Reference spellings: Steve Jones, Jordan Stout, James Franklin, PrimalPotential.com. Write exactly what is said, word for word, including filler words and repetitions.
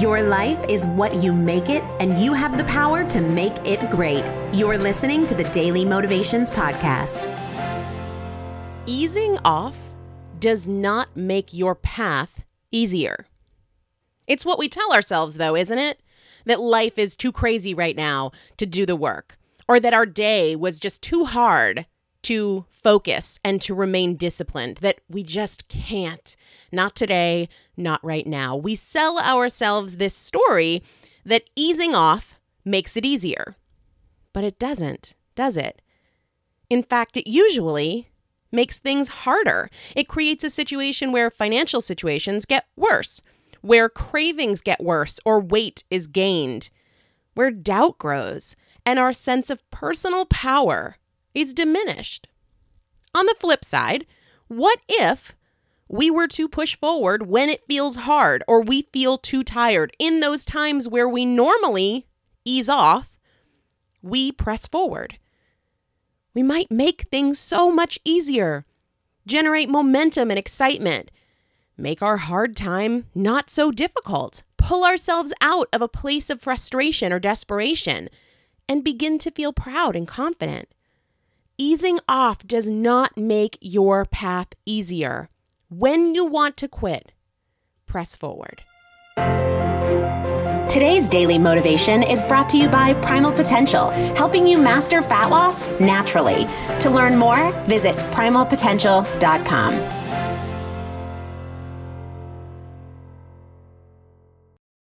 Your life is what you make it, and you have the power to make it great. You're listening to the Daily Motivations Podcast. Easing off does not make your path easier. It's what we tell ourselves, though, isn't it? That life is too crazy right now to do the work, or that our day was just too hard to focus and to remain disciplined, that we just can't. Not today, not right now. We sell ourselves this story that easing off makes it easier. But it doesn't, does it? In fact, it usually makes things harder. It creates a situation where financial situations get worse, where cravings get worse or weight is gained, where doubt grows and our sense of personal power is diminished. On the flip side, what if we were to push forward when it feels hard or we feel too tired? In those times where we normally ease off, we press forward. We might make things so much easier, generate momentum and excitement, make our hard time not so difficult, pull ourselves out of a place of frustration or desperation, and begin to feel proud and confident. Easing off does not make your path easier. When you want to quit, press forward. Today's Daily Motivation is brought to you by Primal Potential, helping you master fat loss naturally. To learn more, visit Primal Potential dot com.